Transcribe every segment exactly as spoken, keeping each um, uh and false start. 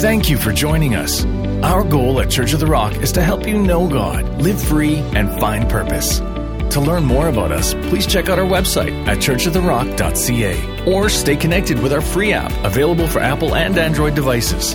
Thank you for joining us. Our goal at Church of the Rock is to help you know God, live free, and find purpose. To learn more about us, please check out our website at church of the rock dot c a or stay connected with our free app available for Apple and Android devices.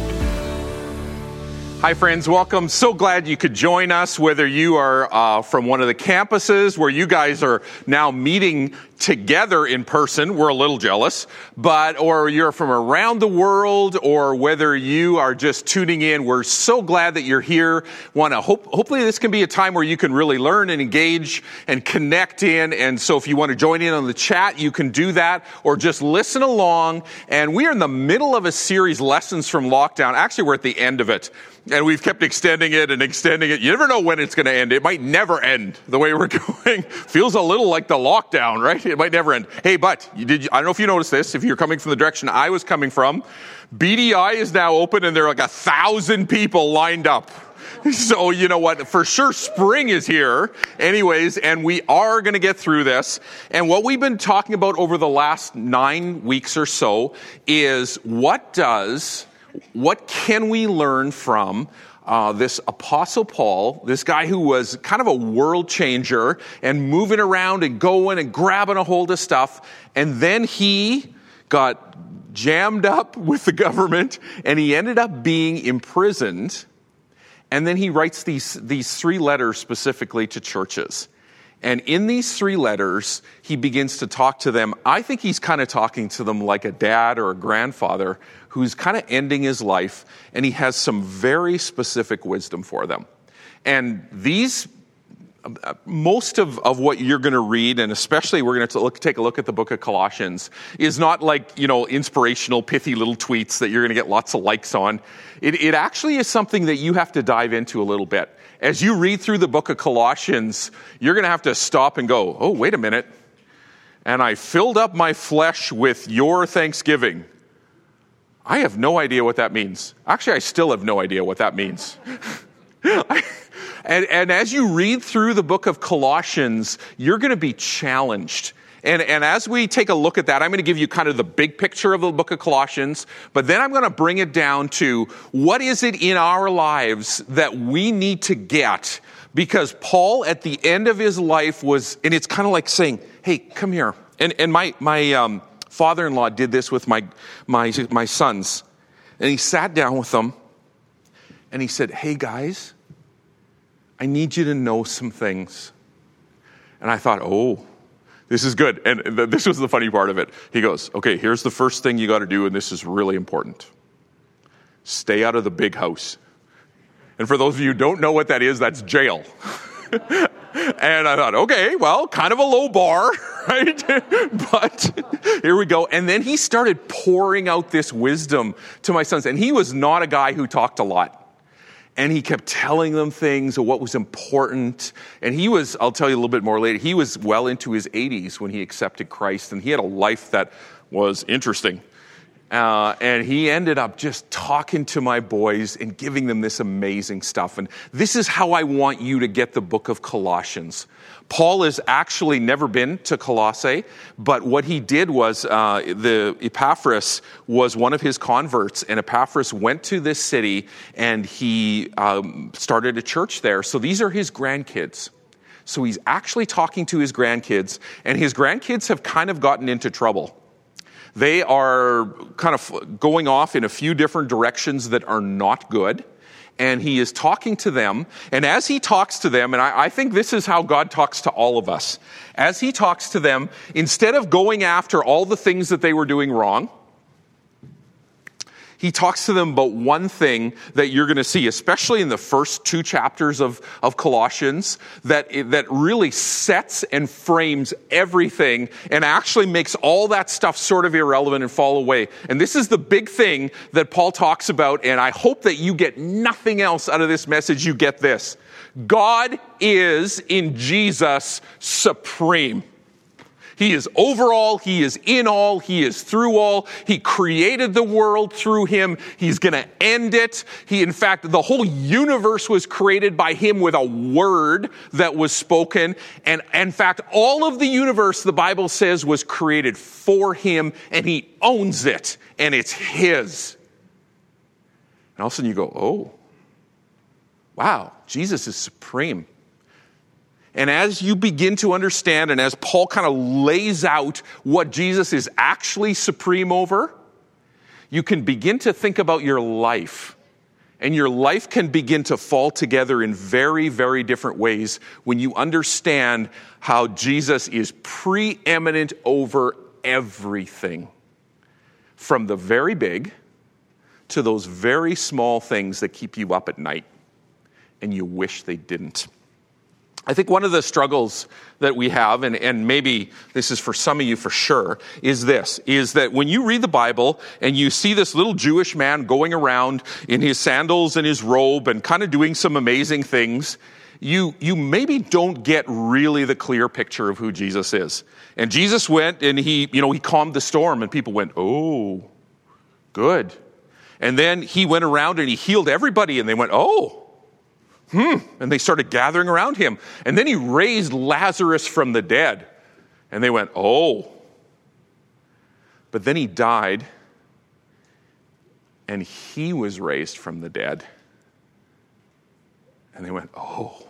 Hi, friends. Welcome. So glad you could join us, whether you are uh, from one of the campuses where you guys are now meeting together in person. We're a little jealous, but or you're from around the world or whether you are just tuning in. We're so glad that you're here. Want to hope, hopefully this can be a time where you can really learn and engage and connect in. And so if you want to join in on the chat, you can do that or just listen along. And we are in the middle of a series, Lessons from Lockdown. Actually, we're at the end of it. And we've kept extending it and extending it. You never know when it's going to end. It might never end the way we're going. Feels a little like the lockdown, right? It might never end. Hey, but you did, I don't know if you noticed this. If you're coming from the direction I was coming from, B D I is now open and there are like a thousand people lined up. So you know what? For sure, spring is here anyways, and we are going to get through this. And what we've been talking about over the last nine weeks or so is what does... What can we learn from uh, this Apostle Paul, this guy who was kind of a world changer and moving around and going and grabbing a hold of stuff, and then he got jammed up with the government, and he ended up being imprisoned, and then he writes these, these three letters specifically to churches. And in these three letters, he begins to talk to them. I think he's kind of talking to them like a dad or a grandfather who's kind of ending his life, and he has some very specific wisdom for them. And these, most of, of what you're going to read, and especially we're going to look, take a look at the book of Colossians, is not like, you know, inspirational, pithy little tweets that you're going to get lots of likes on. It, it actually is something that you have to dive into a little bit. As you read through the book of Colossians, you're going to have to stop and go, oh, wait a minute. And I filled up my flesh with your thanksgiving. I have no idea what that means. Actually, I still have no idea what that means. and, and as you read through the book of Colossians, you're going to be challenged. And, and as we take a look at that, I'm going to give you kind of the big picture of the book of Colossians, but then I'm going to bring it down to what is it in our lives that we need to get? Because Paul, at the end of his life, was, and it's kind of like saying, hey, come here. And and my my um, father-in-law did this with my my my sons, and he sat down with them, and he said, hey, guys, I need you to know some things. And I thought, oh, this is good. And th- this was the funny part of it. He goes, okay, here's the first thing you got to do, and this is really important. Stay out of the big house. And for those of you who don't know what that is, that's jail. And I thought, okay, well, kind of a low bar, right? But here we go. And then he started pouring out this wisdom to my sons. And he was not a guy who talked a lot. And he kept telling them things of what was important. And he was, I'll tell you a little bit more later, he was well into his eighties when he accepted Christ. And he had a life that was interesting. Uh, and he ended up just talking to my boys and giving them this amazing stuff. And this is how I want you to get the book of Colossians. Paul has actually never been to Colossae, but what he did was uh, the Epaphras was one of his converts, and Epaphras went to this city and he um, started a church there. So these are his grandkids. So he's actually talking to his grandkids, and his grandkids have kind of gotten into trouble. They are kind of going off in a few different directions that are not good. And he is talking to them. And as he talks to them, and I, I think this is how God talks to all of us. As he talks to them, instead of going after all the things that they were doing wrong, he talks to them about one thing that you're going to see, especially in the first two chapters of, of Colossians, that, that really sets and frames everything and actually makes all that stuff sort of irrelevant and fall away. And this is the big thing that Paul talks about, and I hope that you get nothing else out of this message. You get this. God is, in Jesus, supreme. He is over all, he is in all, he is through all. He created the world through him. He's going to end it. He, in fact, the whole universe was created by him with a word that was spoken. And in fact, all of the universe, the Bible says, was created for him, and he owns it, and it's his. And all of a sudden you go, oh, wow, Jesus is supreme. And as you begin to understand, and as Paul kind of lays out what Jesus is actually supreme over, you can begin to think about your life. And your life can begin to fall together in very, very different ways when you understand how Jesus is preeminent over everything, from the very big to those very small things that keep you up at night and you wish they didn't. I think one of the struggles that we have, and, and maybe this is for some of you for sure, is this, is that when you read the Bible and you see this little Jewish man going around in his sandals and his robe and kind of doing some amazing things, you you maybe don't get really the clear picture of who Jesus is. And Jesus went and he, you know, he calmed the storm and people went, oh, good. And then he went around and he healed everybody and they went, oh, Hmm. And they started gathering around him. And then he raised Lazarus from the dead. And they went, oh. But then he died. And he was raised from the dead. And they went, oh.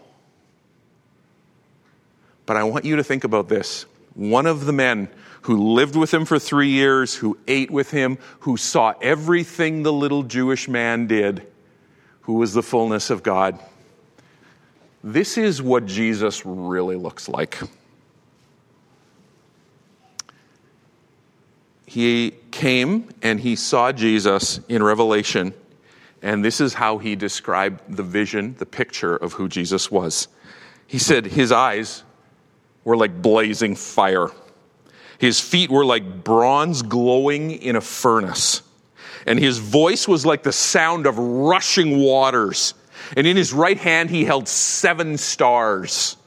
But I want you to think about this. One of the men who lived with him for three years, who ate with him, who saw everything the little Jewish man did, who was the fullness of God. This is what Jesus really looks like. He came and he saw Jesus in Revelation, and this is how he described the vision, the picture of who Jesus was. He said his eyes were like blazing fire. His feet were like bronze glowing in a furnace. And his voice was like the sound of rushing waters. And in his right hand he held seven stars.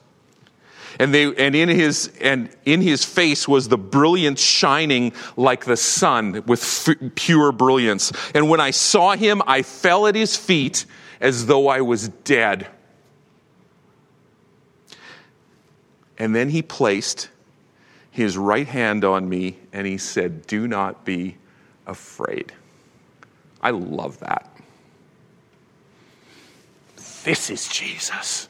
And they and in his and in his face was the brilliance shining like the sun with f- pure brilliance. And when I saw him, I fell at his feet as though I was dead. And then he placed his right hand on me and he said, "Do not be afraid." I love that. This is Jesus.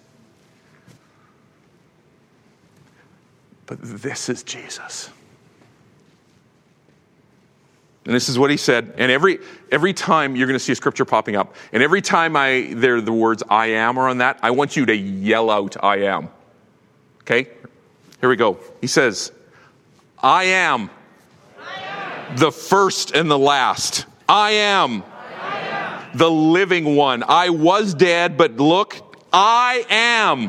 But this is Jesus. And this is what he said. And every every time you're going to see a scripture popping up, and every time I there the words I am are on that, I want you to yell out I am. Okay? Here we go. He says, I am, I am. The first and the last. I am, I am the living one. I was dead, but look, I am. I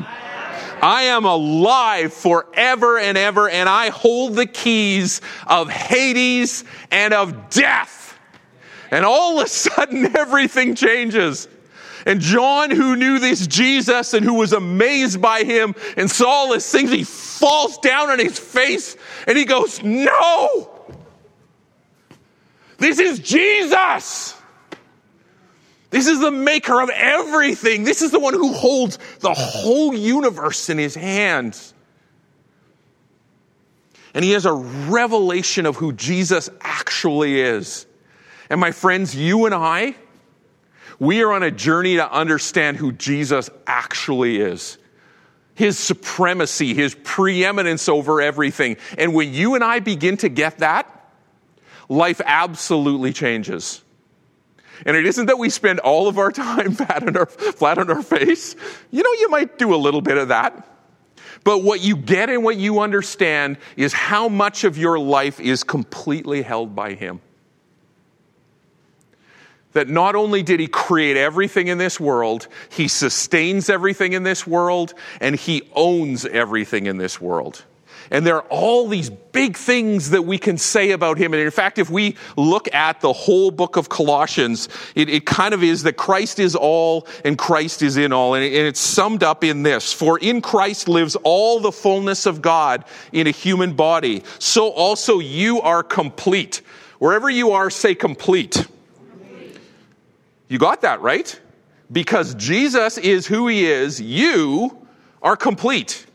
am. I am alive forever and ever, and I hold the keys of Hades and of death. And all of a sudden, everything changes. And John, who knew this Jesus and who was amazed by him and saw all these things, he falls down on his face and he goes, no! This is Jesus. This is the maker of everything. This is the one who holds the whole universe in his hands. And he has a revelation of who Jesus actually is. And my friends, you and I, we are on a journey to understand who Jesus actually is. His supremacy, his preeminence over everything. And when you and I begin to get that, life absolutely changes. And it isn't that we spend all of our time flat on our, flat on our face. You know, you might do a little bit of that. But what you get and what you understand is how much of your life is completely held by him. That not only did he create everything in this world, he sustains everything in this world, and he owns everything in this world. And there are all these big things that we can say about him. And in fact, if we look at the whole book of Colossians, it, it kind of is that Christ is all and Christ is in all. And, it, and it's summed up in this. For in Christ lives all the fullness of God in a human body. So also you are complete. Wherever you are, say complete. You got that, right? Because Jesus is who he is, you are complete.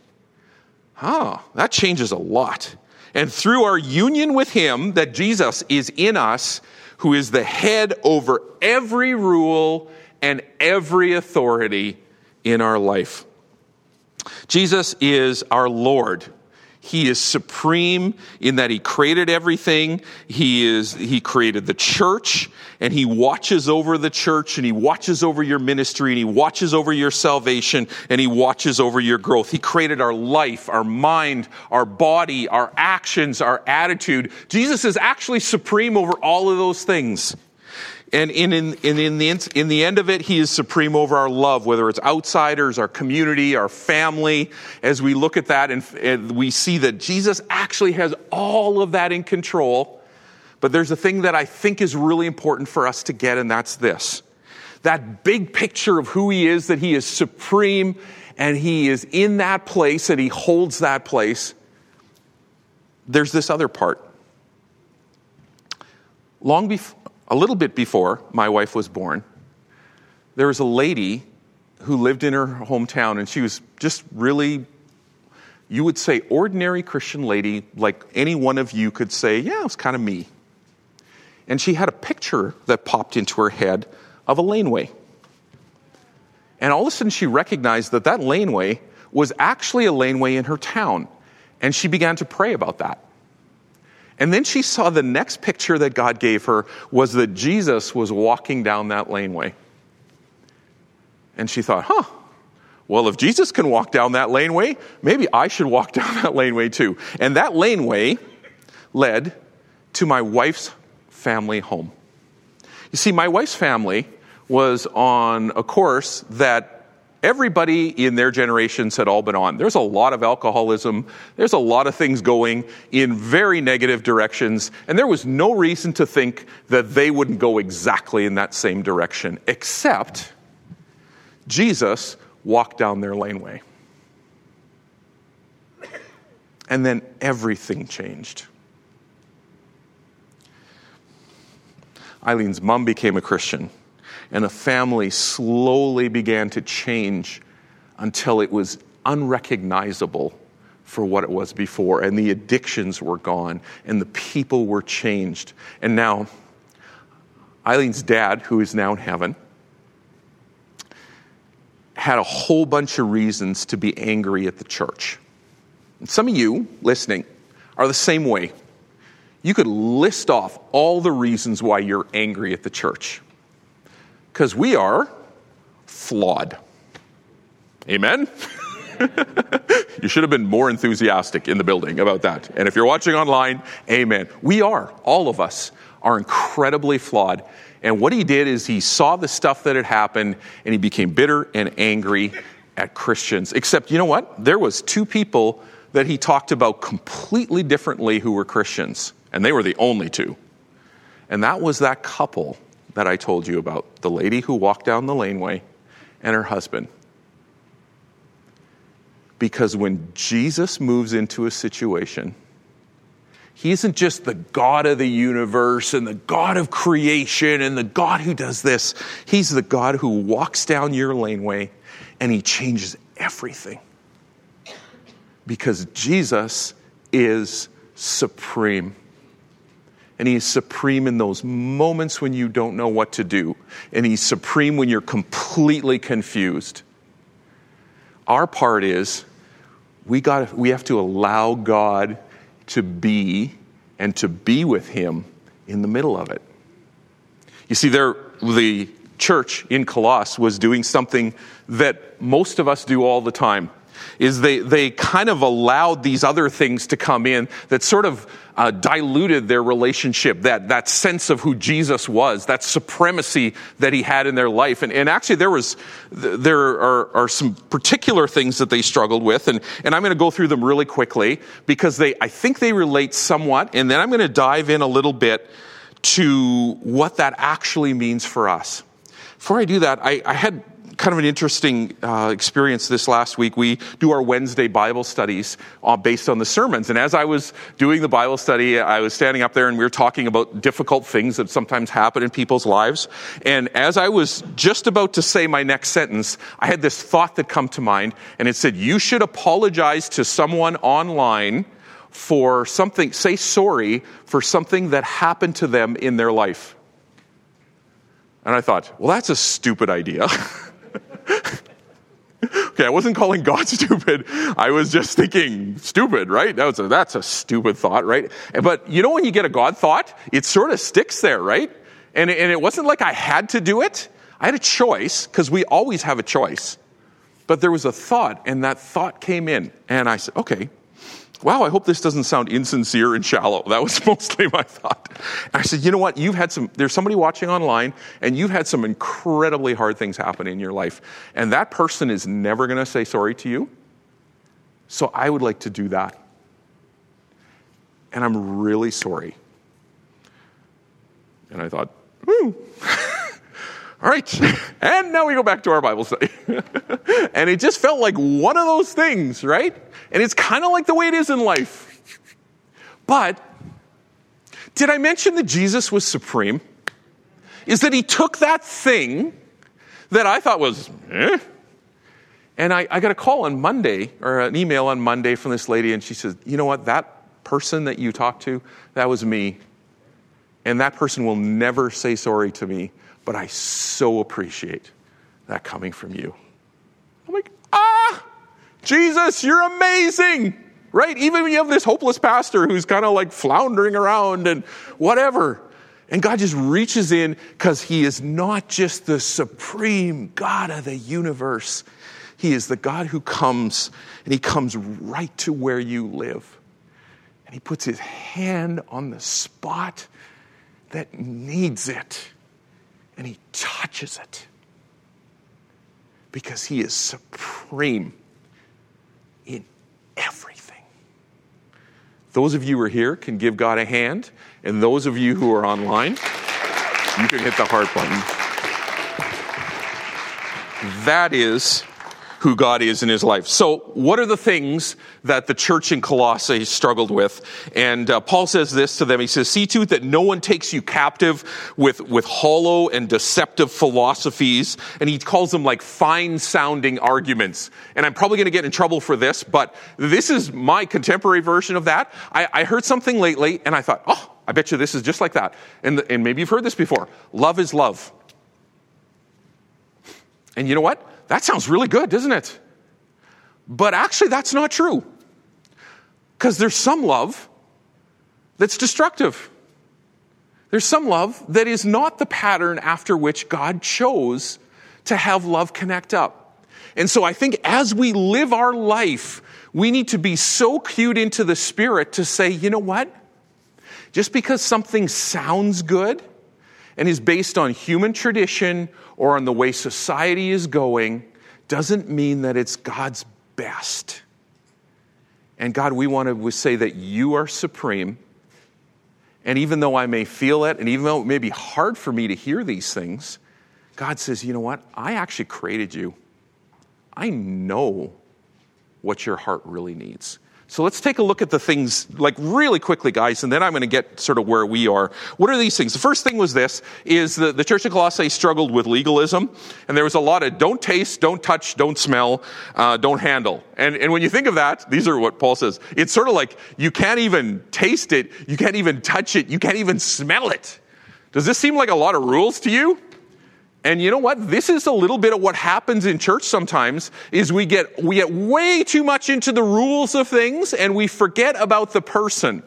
Ah, huh, that changes a lot. And through our union with him, that Jesus is in us, who is the head over every rule and every authority in our life. Jesus is our Lord. He is supreme in that he created everything. He is, he created the church, and he watches over the church, and he watches over your ministry, and he watches over your salvation, and he watches over your growth. He created our life, our mind, our body, our actions, our attitude. Jesus is actually supreme over all of those things. And in, in, in, in, the, in the end of it, he is supreme over our love, whether it's outsiders, our community, our family. As we look at that, and, and we see that Jesus actually has all of that in control. But there's a thing that I think is really important for us to get, and that's this. That big picture of who he is, that he is supreme, and he is in that place, and he holds that place. There's this other part. Long before... A little bit before my wife was born, there was a lady who lived in her hometown, and she was just really, you would say, ordinary Christian lady, like any one of you could say, yeah, it was kind of me. And she had a picture that popped into her head of a laneway. And all of a sudden she recognized that that laneway was actually a laneway in her town, and she began to pray about that. And then she saw the next picture that God gave her was that Jesus was walking down that laneway. And she thought, huh, well, if Jesus can walk down that laneway, maybe I should walk down that laneway too. And that laneway led to my wife's family home. You see, my wife's family was on a course that everybody in their generations had all been on. There's a lot of alcoholism. There's a lot of things going in very negative directions. And there was no reason to think that they wouldn't go exactly in that same direction, except Jesus walked down their laneway. And then everything changed. Eileen's mom became a Christian. And the family slowly began to change until it was unrecognizable for what it was before. And the addictions were gone, and the people were changed. And now, Eileen's dad, who is now in heaven, had a whole bunch of reasons to be angry at the church. And some of you listening are the same way. You could list off all the reasons why you're angry at the church. Because we are flawed. Amen? You should have been more enthusiastic in the building about that. And if you're watching online, amen. We are, all of us, are incredibly flawed. And what he did is he saw the stuff that had happened, and he became bitter and angry at Christians. Except, you know what? There was two people that he talked about completely differently who were Christians. And they were the only two. And that was that couple that I told you about, the lady who walked down the laneway and her husband. Because when Jesus moves into a situation, he isn't just the God of the universe and the God of creation and the God who does this. He's the God who walks down your laneway, and he changes everything. Because Jesus is supreme. And he is supreme in those moments when you don't know what to do. And he's supreme when you're completely confused. Our part is we got we have to allow God to be and to be with him in the middle of it. You see, there the church in Colossae was doing something that most of us do all the time. Is they, they kind of allowed these other things to come in that sort of uh, diluted their relationship, that, that sense of who Jesus was, that supremacy that he had in their life. And, and actually there was, there are, are some particular things that they struggled with, and, and I'm going to go through them really quickly because they, I think they relate somewhat, and then I'm going to dive in a little bit to what that actually means for us. Before I do that, I, I had... kind of an interesting uh, experience this last week. We do our Wednesday Bible studies uh, based on the sermons. And as I was doing the Bible study, I was standing up there and we were talking about difficult things that sometimes happen in people's lives. And as I was just about to say my next sentence, I had this thought that come to mind, and it said, you should apologize to someone online for something, say sorry for something that happened to them in their life. And I thought, well, that's a stupid idea. Okay, I wasn't calling God stupid. I was just thinking stupid, right? That was a, that's a stupid thought, right? But you know when you get a God thought, it sort of sticks there, right? And, and it wasn't like I had to do it. I had a choice, because we always have a choice. But there was a thought, and that thought came in. And I said, okay, wow, I hope this doesn't sound insincere and shallow. That was mostly my thought. And I said, you know what? You've had some, there's somebody watching online, and you've had some incredibly hard things happen in your life. And that person is never going to say sorry to you. So I would like to do that. And I'm really sorry. And I thought, woo. All right, and now we go back to our Bible study. And it just felt like one of those things, right? And it's kind of like the way it is in life. But did I mention that Jesus was supreme? Is that he took that thing that I thought was, eh? And I, I got a call on Monday, or an email on Monday from this lady, and she said, you know what, that person that you talked to, that was me. And that person will never say sorry to me. But I so appreciate that coming from you. I'm like, ah, Jesus, you're amazing, right? Even when you have this hopeless pastor who's kind of like floundering around and whatever. And God just reaches in, because he is not just the supreme God of the universe. He is the God who comes, and he comes right to where you live. And he puts his hand on the spot that needs it. And he touches it, because he is supreme in everything. Those of you who are here can give God a hand. And those of you who are online, you can hit the heart button. That is who God is in his life. So what are the things that the church in Colossae struggled with? And uh, Paul says this to them. He says, see to it that no one takes you captive with, with hollow and deceptive philosophies. And he calls them like fine-sounding arguments. And I'm probably going to get in trouble for this, but this is my contemporary version of that. I, I heard something lately, and I thought, oh, I bet you this is just like that. And, and maybe you've heard this before. Love is love. And you know what? That sounds really good, doesn't it? But actually, that's not true. Because there's some love that's destructive. There's some love that is not the pattern after which God chose to have love connect up. And so I think as we live our life, we need to be so cued into the Spirit to say, you know what? Just because something sounds good and is based on human tradition or on the way society is going, doesn't mean that it's God's best. And God, we want to say that you are supreme. And even though I may feel it, and even though it may be hard for me to hear these things, God says, you know what? I actually created you. I know what your heart really needs. So let's take a look at the things, like really quickly, guys, and then I'm going to get sort of where we are. What are these things? The first thing was this, is the, the Church of Colossae struggled with legalism, and there was a lot of don't taste, don't touch, don't smell, uh, don't handle. And, and when you think of that, these are what Paul says. It's sort of like you can't even taste it, you can't even touch it, you can't even smell it. Does this seem like a lot of rules to you? And you know what? This is a little bit of what happens in church sometimes, is we get we get way too much into the rules of things, and we forget about the person.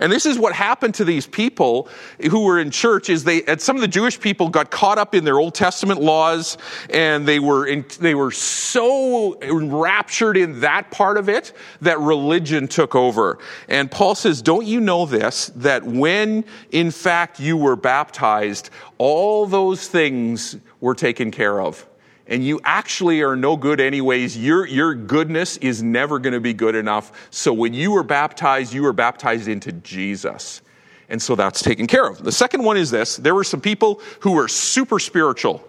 And this is what happened to these people who were in church, is they, and some of the Jewish people got caught up in their Old Testament laws, and they were in, they were so enraptured in that part of it that religion took over. And Paul says, don't you know this, that when in fact you were baptized, all those things were taken care of. And you actually are no good anyways. Your, your goodness is never going to be good enough. So when you were baptized, you were baptized into Jesus. And so that's taken care of. The second one is this. There were some people who were super spiritual.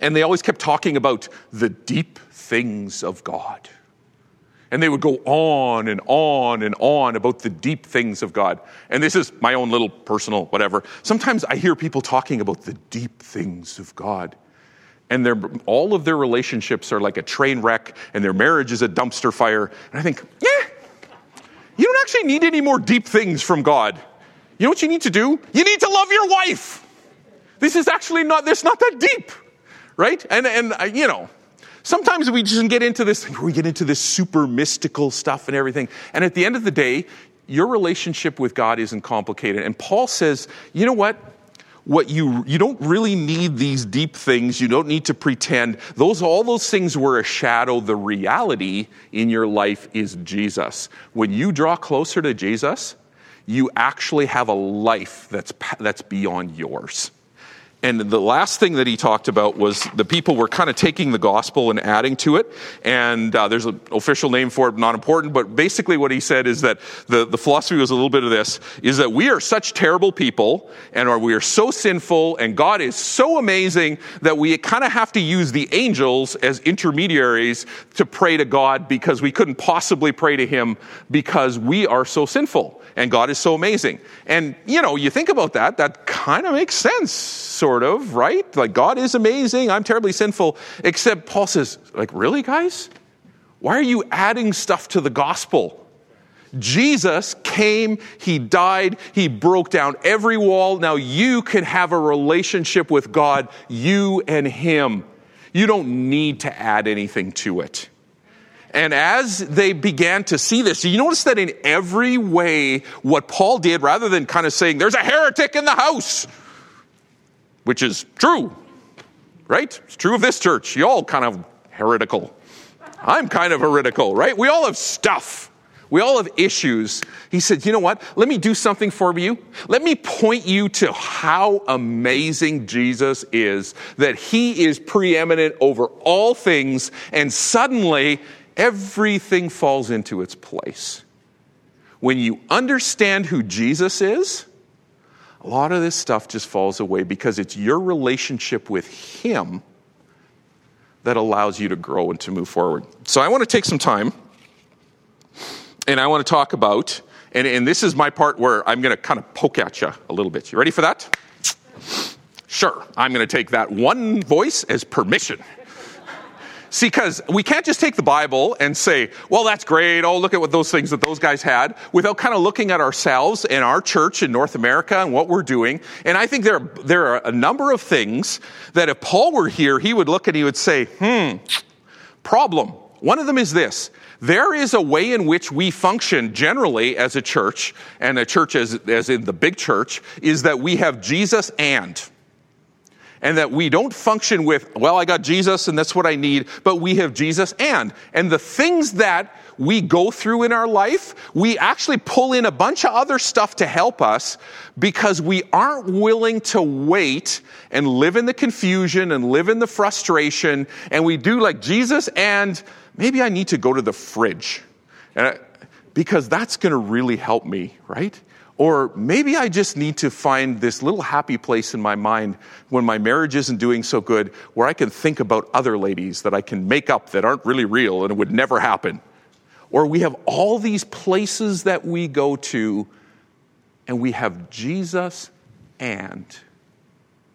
And they always kept talking about the deep things of God. And they would go on and on and on about the deep things of God. And this is my own little personal whatever. Sometimes I hear people talking about the deep things of God. And their, all of their relationships are like a train wreck, and their marriage is a dumpster fire. And I think, yeah, you don't actually need any more deep things from God. You know what you need to do? You need to love your wife. This is actually not, it's not that deep, right? And, and uh, you know, sometimes we just get into this, we get into this super mystical stuff and everything. And at the end of the day, your relationship with God isn't complicated. And Paul says, you know what? What you you don't really need these deep things. You don't need to pretend. Those all those things were a shadow. The reality in your life is Jesus. When you draw closer to Jesus, you actually have a life that's that's beyond yours. And the last thing that he talked about was the people were kind of taking the gospel and adding to it. And uh, there's an official name for it, not important. But basically what he said is that the, the philosophy was a little bit of this, is that we are such terrible people and are, we are so sinful and God is so amazing that we kind of have to use the angels as intermediaries to pray to God because we couldn't possibly pray to him because we are so sinful and God is so amazing. And, you know, you think about that, that kind of makes sense, sort Sort of, right? Like, God is amazing. I'm terribly sinful. Except Paul says, like, really, guys? Why are you adding stuff to the gospel? Jesus came, he died, he broke down every wall. Now you can have a relationship with God, you and him. You don't need to add anything to it. And as they began to see this, you notice that in every way, what Paul did, rather than kind of saying, there's a heretic in the house, which is true, right? It's true of this church. You all kind of heretical. I'm kind of heretical, right? We all have stuff. We all have issues. He said, you know what? Let me do something for you. Let me point you to how amazing Jesus is, that he is preeminent over all things, and suddenly everything falls into its place. When you understand who Jesus is, a lot of this stuff just falls away because it's your relationship with him that allows you to grow and to move forward. So I want to take some time and I want to talk about, and, and this is my part where I'm going to kind of poke at you a little bit. You ready for that? Sure. I'm going to take that one voice as permission. See, because we can't just take the Bible and say, well, that's great. Oh, look at what those things that those guys had, without kind of looking at ourselves and our church in North America and what we're doing. And I think there are, there are a number of things that if Paul were here, he would look and he would say, hmm, problem. One of them is this. There is a way in which we function generally as a church, and a church as, as in the big church, is that we have Jesus and... And that we don't function with, well, I got Jesus and that's what I need, but we have Jesus and. And the things that we go through in our life, we actually pull in a bunch of other stuff to help us because we aren't willing to wait and live in the confusion and live in the frustration. And we do like Jesus and maybe I need to go to the fridge because that's going to really help me, right? Or maybe I just need to find this little happy place in my mind when my marriage isn't doing so good where I can think about other ladies that I can make up that aren't really real and it would never happen. Or we have all these places that we go to and we have Jesus and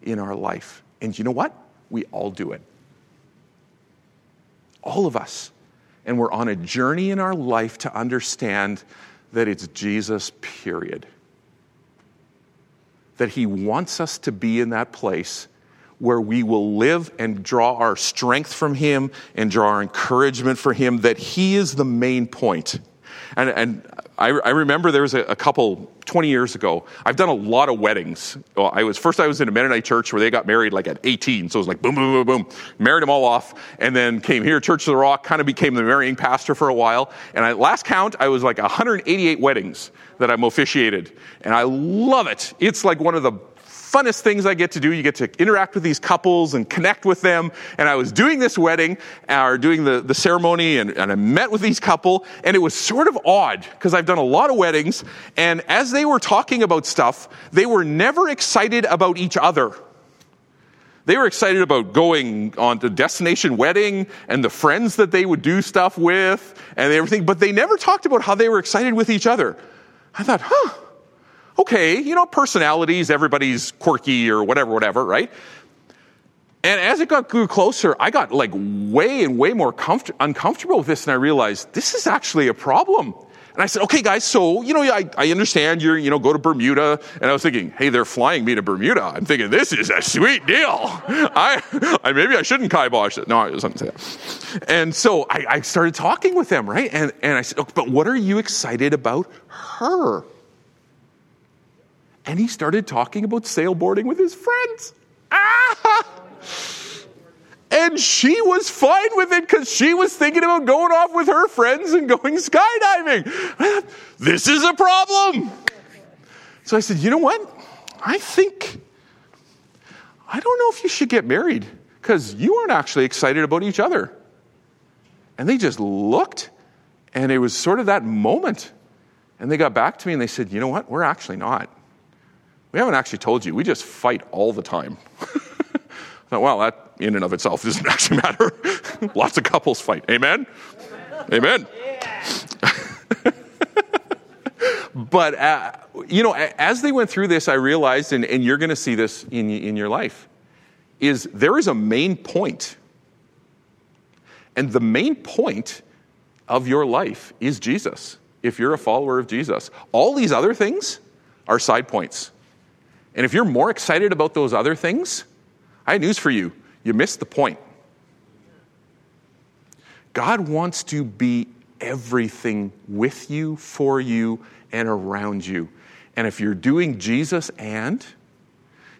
in our life. And you know what? We all do it. All of us. And we're on a journey in our life to understand that it's Jesus, period. That he wants us to be in that place where we will live and draw our strength from him and draw our encouragement from him, that he is the main point. And, and I, I remember there was a, a couple twenty years ago. I've done a lot of weddings. Well, I was first I was in a Mennonite church where they got married like at eighteen. So it was like boom, boom, boom, boom. Married them all off and then came here, Church of the Rock, kind of became the marrying pastor for a while. And at last count, I was like one hundred eighty-eight weddings that I'm officiated. And I love it. It's like one of the funnest things I get to do. You get to interact with these couples and connect with them. And I was doing this wedding, or doing the, the ceremony, and, and I met with these couple, and it was sort of odd, because I've done a lot of weddings, and as they were talking about stuff, they were never excited about each other. They were excited about going on the destination wedding, and the friends that they would do stuff with, and everything, but they never talked about how they were excited with each other. I thought, huh. Okay, you know, personalities, everybody's quirky or whatever, whatever, right? And as it got closer, I got like way and way more comfort- uncomfortable with this, and I realized this is actually a problem. And I said, okay, guys, so, you know, I, I understand you're, you know, go to Bermuda. And I was thinking, hey, they're flying me to Bermuda. I'm thinking, this is a sweet deal. I, I maybe I shouldn't kibosh it. No, I wasn't saying that. And so I, I started talking with them, right? And, and I said, okay, but what are you excited about her? And he started talking about sailboarding with his friends. Ah! And she was fine with it because she was thinking about going off with her friends and going skydiving. This is a problem. So I said, you know what? I think, I don't know if you should get married because you aren't actually excited about each other. And they just looked, and it was sort of that moment. And they got back to me and they said, you know what? We're actually not. We haven't actually told you. We just fight all the time. I thought, wow, that in and of itself doesn't actually matter. Lots of couples fight. Amen? Amen. Amen. Yeah. But, uh, you know, as they went through this, I realized, and, and you're going to see this in, in your life, is there is a main point. And the main point of your life is Jesus, if you're a follower of Jesus. All these other things are side points. And if you're more excited about those other things, I have news for you. You missed the point. God wants to be everything with you, for you, and around you. And if you're doing Jesus and,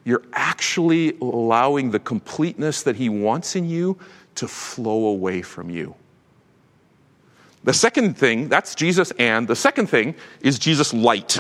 you're actually allowing the completeness that he wants in you to flow away from you. The second thing, that's Jesus and. The second thing is Jesus light.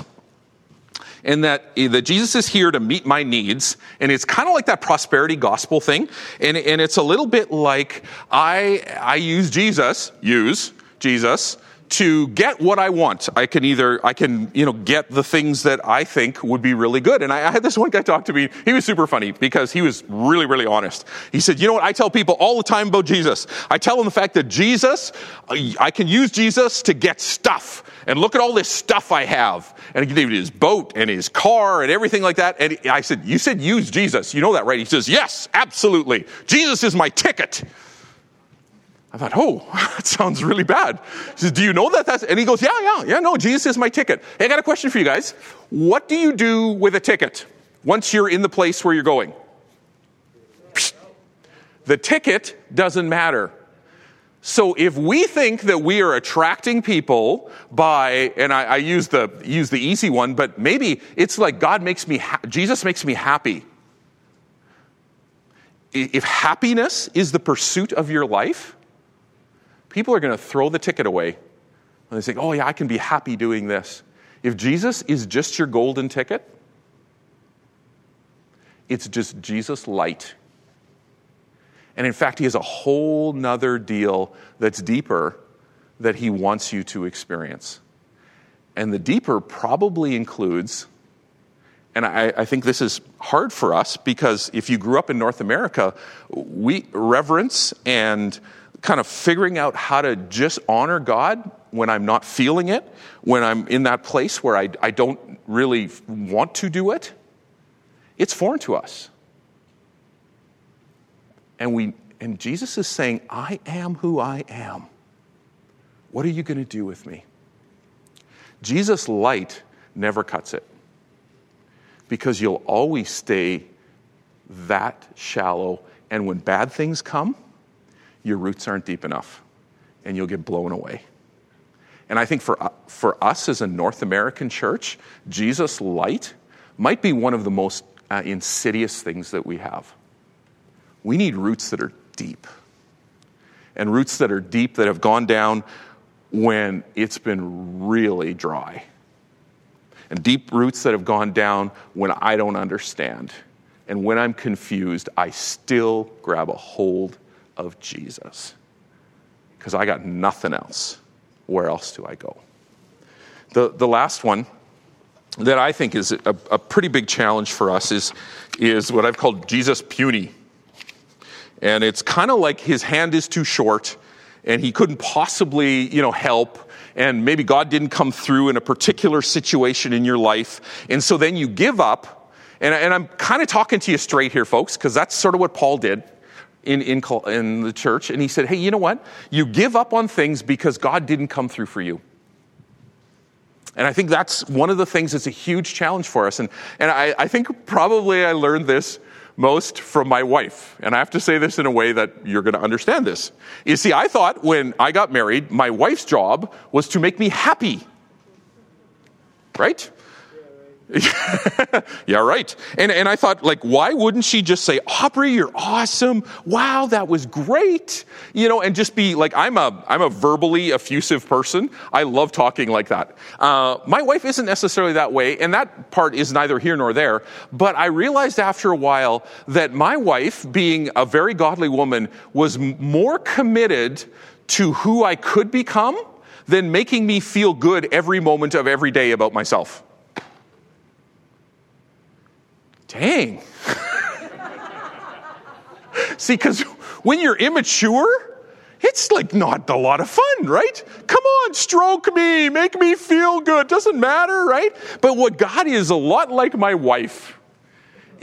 And that, that Jesus is here to meet my needs. And it's kind of like that prosperity gospel thing. And, and it's a little bit like I, I use Jesus, use Jesus, to get what I want. I can either, I can, you know, get the things that I think would be really good. And I, I had this one guy talk to me. He was super funny because he was really, really honest. He said, you know what? I tell people all the time about Jesus. I tell them the fact that Jesus, I can use Jesus to get stuff. And look at all this stuff I have. And he gave me his boat and his car and everything like that. And I said, you said use Jesus. You know that, right? He says, yes, absolutely. Jesus is my ticket. I thought, oh, that sounds really bad. He says, do you know that? That's? And he goes, yeah, yeah, yeah, no, Jesus is my ticket. Hey, I got a question for you guys. What do you do with a ticket once you're in the place where you're going? Psst. The ticket doesn't matter. So if we think that we are attracting people by, and I, I use the use the easy one, but maybe it's like God makes me, ha- Jesus makes me happy. If happiness is the pursuit of your life, people are going to throw the ticket away. And they say, oh, yeah, I can be happy doing this. If Jesus is just your golden ticket, it's just Jesus light. And in fact, he has a whole nother deal that's deeper that he wants you to experience. And the deeper probably includes, and I, I think this is hard for us because if you grew up in North America, we reverence and kind of figuring out how to just honor God when I'm not feeling it, when I'm in that place where I, I don't really want to do it, it's foreign to us. And we and Jesus is saying, I am who I am. What are you going to do with me? Jesus' light never cuts it because you'll always stay that shallow. And when bad things come, your roots aren't deep enough, and you'll get blown away. And I think for, for us as a North American church, Jesus' light might be one of the most uh, insidious things that we have. We need roots that are deep, and roots that are deep that have gone down when it's been really dry, and deep roots that have gone down when I don't understand. And when I'm confused, I still grab a hold of Jesus, because I got nothing else. Where else do I go? The the last one that I think is a, a pretty big challenge for us is, is what I've called Jesus puny. And it's kind of like his hand is too short and he couldn't possibly, you know, help. And maybe God didn't come through in a particular situation in your life. And so then you give up. And, and I'm kind of talking to you straight here, folks, because that's sort of what Paul did. In, in in the church, and he said, hey, you know what? You give up on things because God didn't come through for you. And I think that's one of the things that's a huge challenge for us. And and I, I think probably I learned this most from my wife. And I have to say this in a way that you're going to understand this. You see, I thought when I got married, my wife's job was to make me happy. Right? Yeah, right. And and I thought, like, why wouldn't she just say, Aubrey, you're awesome. Wow, that was great. You know, and just be like, I'm a I'm a verbally effusive person. I love talking like that. Uh, my wife isn't necessarily that way, and that part is neither here nor there. But I realized after a while that my wife, being a very godly woman, was more committed to who I could become than making me feel good every moment of every day about myself. Dang. See, because when you're immature, it's like not a lot of fun, right? Come on, stroke me, make me feel good. Doesn't matter, right? But what God is a lot like my wife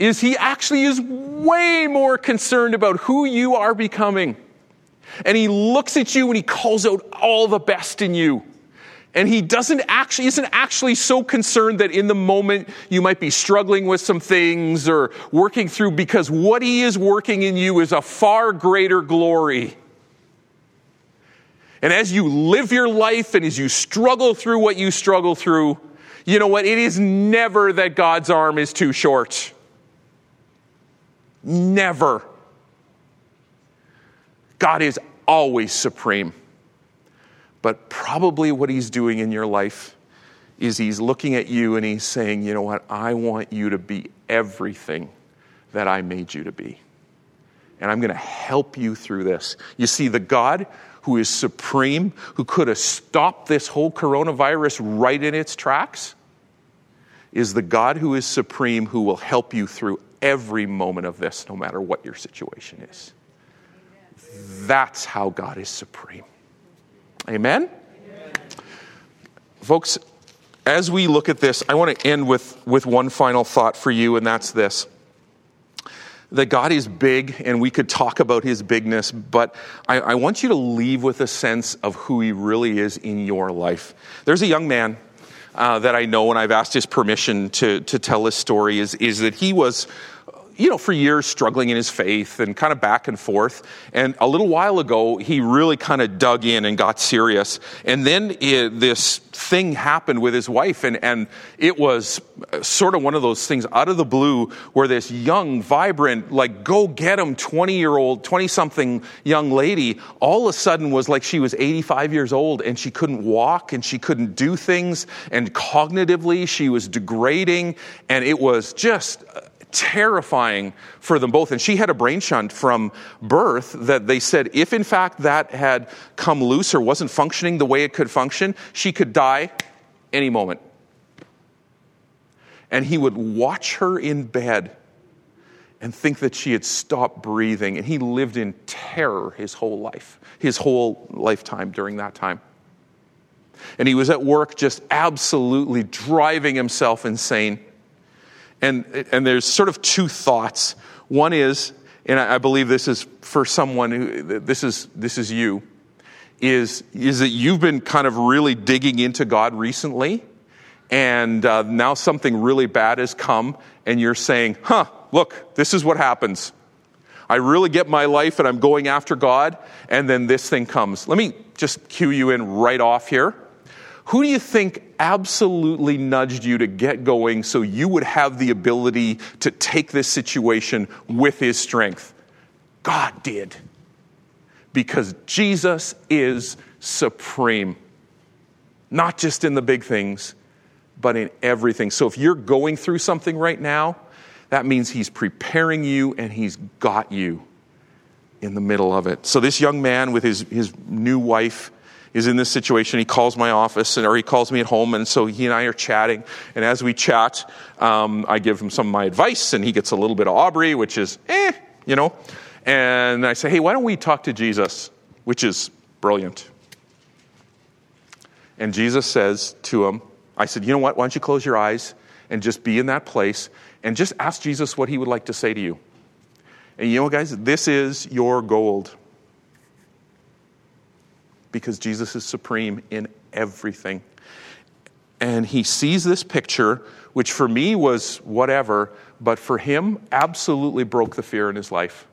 is he actually is way more concerned about who you are becoming. And he looks at you and he calls out all the best in you. And he doesn't actually, isn't actually so concerned that in the moment you might be struggling with some things or working through, because what he is working in you is a far greater glory. And as you live your life and as you struggle through what you struggle through, you know what? It is never that God's arm is too short. Never. God is always supreme. But probably what he's doing in your life is he's looking at you and he's saying, you know what, I want you to be everything that I made you to be. And I'm going to help you through this. You see, the God who is supreme, who could have stopped this whole coronavirus right in its tracks, is the God who is supreme, who will help you through every moment of this, no matter what your situation is. That's how God is supreme. Amen? Amen? Folks, as we look at this, I want to end with, with one final thought for you, and that's this. That God is big, and we could talk about his bigness, but I, I want you to leave with a sense of who he really is in your life. There's a young man uh, that I know, and I've asked his permission to, to tell his story, is, is that he was, you know, for years struggling in his faith and kind of back and forth. And a little while ago, he really kind of dug in and got serious. And then it, this thing happened with his wife. And, and it was sort of one of those things out of the blue where this young, vibrant, like go get him twenty year old, twenty something young lady, all of a sudden was like she was eighty-five years old and she couldn't walk and she couldn't do things. And cognitively, she was degrading. And it was just terrifying for them both. And she had a brain shunt from birth that they said if in fact that had come loose or wasn't functioning the way it could function, she could die any moment. And he would watch her in bed and think that she had stopped breathing. And he lived in terror his whole life, his whole lifetime during that time. And he was at work just absolutely driving himself insane. And and there's sort of two thoughts. One is, and I believe this is for someone who, this is this is you, is is that you've been kind of really digging into God recently, and uh, now something really bad has come, and you're saying, huh, look, this is what happens. I really get my life, and I'm going after God, and then this thing comes. Let me just cue you in right off here. Who do you think absolutely nudged you to get going so you would have the ability to take this situation with his strength? God did. Because Jesus is supreme. Not just in the big things, but in everything. So if you're going through something right now, that means he's preparing you and he's got you in the middle of it. So this young man with his, his new wife is in this situation. He calls my office, and, or he calls me at home, and so he and I are chatting. And as we chat, um, I give him some of my advice, and he gets a little bit of Aubrey, which is, eh, you know. And I say, hey, why don't we talk to Jesus, which is brilliant. And Jesus says to him, I said, you know what, why don't you close your eyes and just be in that place and just ask Jesus what he would like to say to you. And you know, guys, this is your gold. Because Jesus is supreme in everything. And he sees this picture, which for me was whatever, but for him absolutely broke the fear in his life.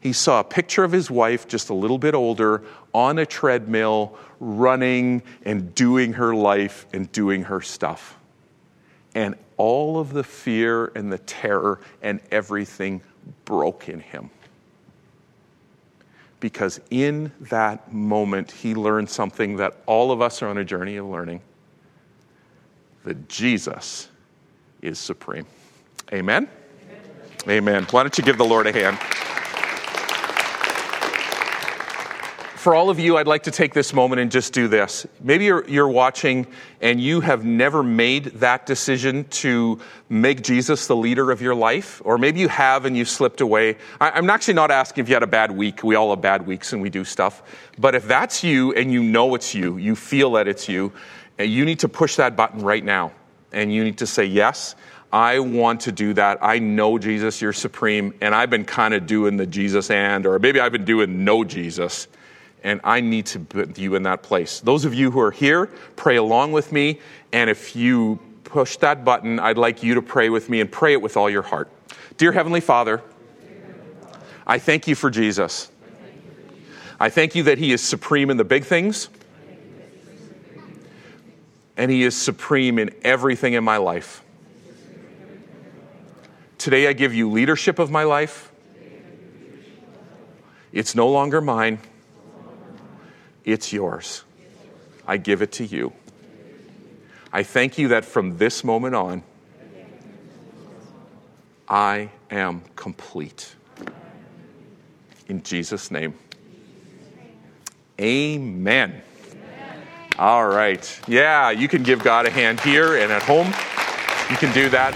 He saw a picture of his wife, just a little bit older, on a treadmill, running and doing her life and doing her stuff. And all of the fear and the terror and everything broke in him. Because in that moment, he learned something that all of us are on a journey of learning. That Jesus is supreme. Amen? Amen. Amen. Why don't you give the Lord a hand? For all of you, I'd like to take this moment and just do this. Maybe you're, you're watching and you have never made that decision to make Jesus the leader of your life, or maybe you have and you've slipped away. I, I'm actually not asking if you had a bad week. We all have bad weeks and we do stuff. But if that's you and you know it's you, you feel that it's you, and you need to push that button right now. And you need to say, yes, I want to do that. I know, Jesus, you're supreme. And I've been kind of doing the Jesus and, or maybe I've been doing no Jesus. And I need to put you in that place. Those of you who are here, pray along with me. And if you push that button, I'd like you to pray with me and pray it with all your heart. Dear Heavenly Father, I thank you for Jesus. I thank you that he is supreme in the big things. And he is supreme in everything in my life. Today I give you leadership of my life. It's no longer mine. It's yours. I give it to you. I thank you that from this moment on, I am complete. In Jesus' name. Amen. All right. Yeah, you can give God a hand here and at home. You can do that.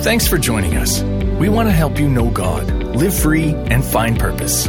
Thanks for joining us. We want to help you know God, live free, and find purpose.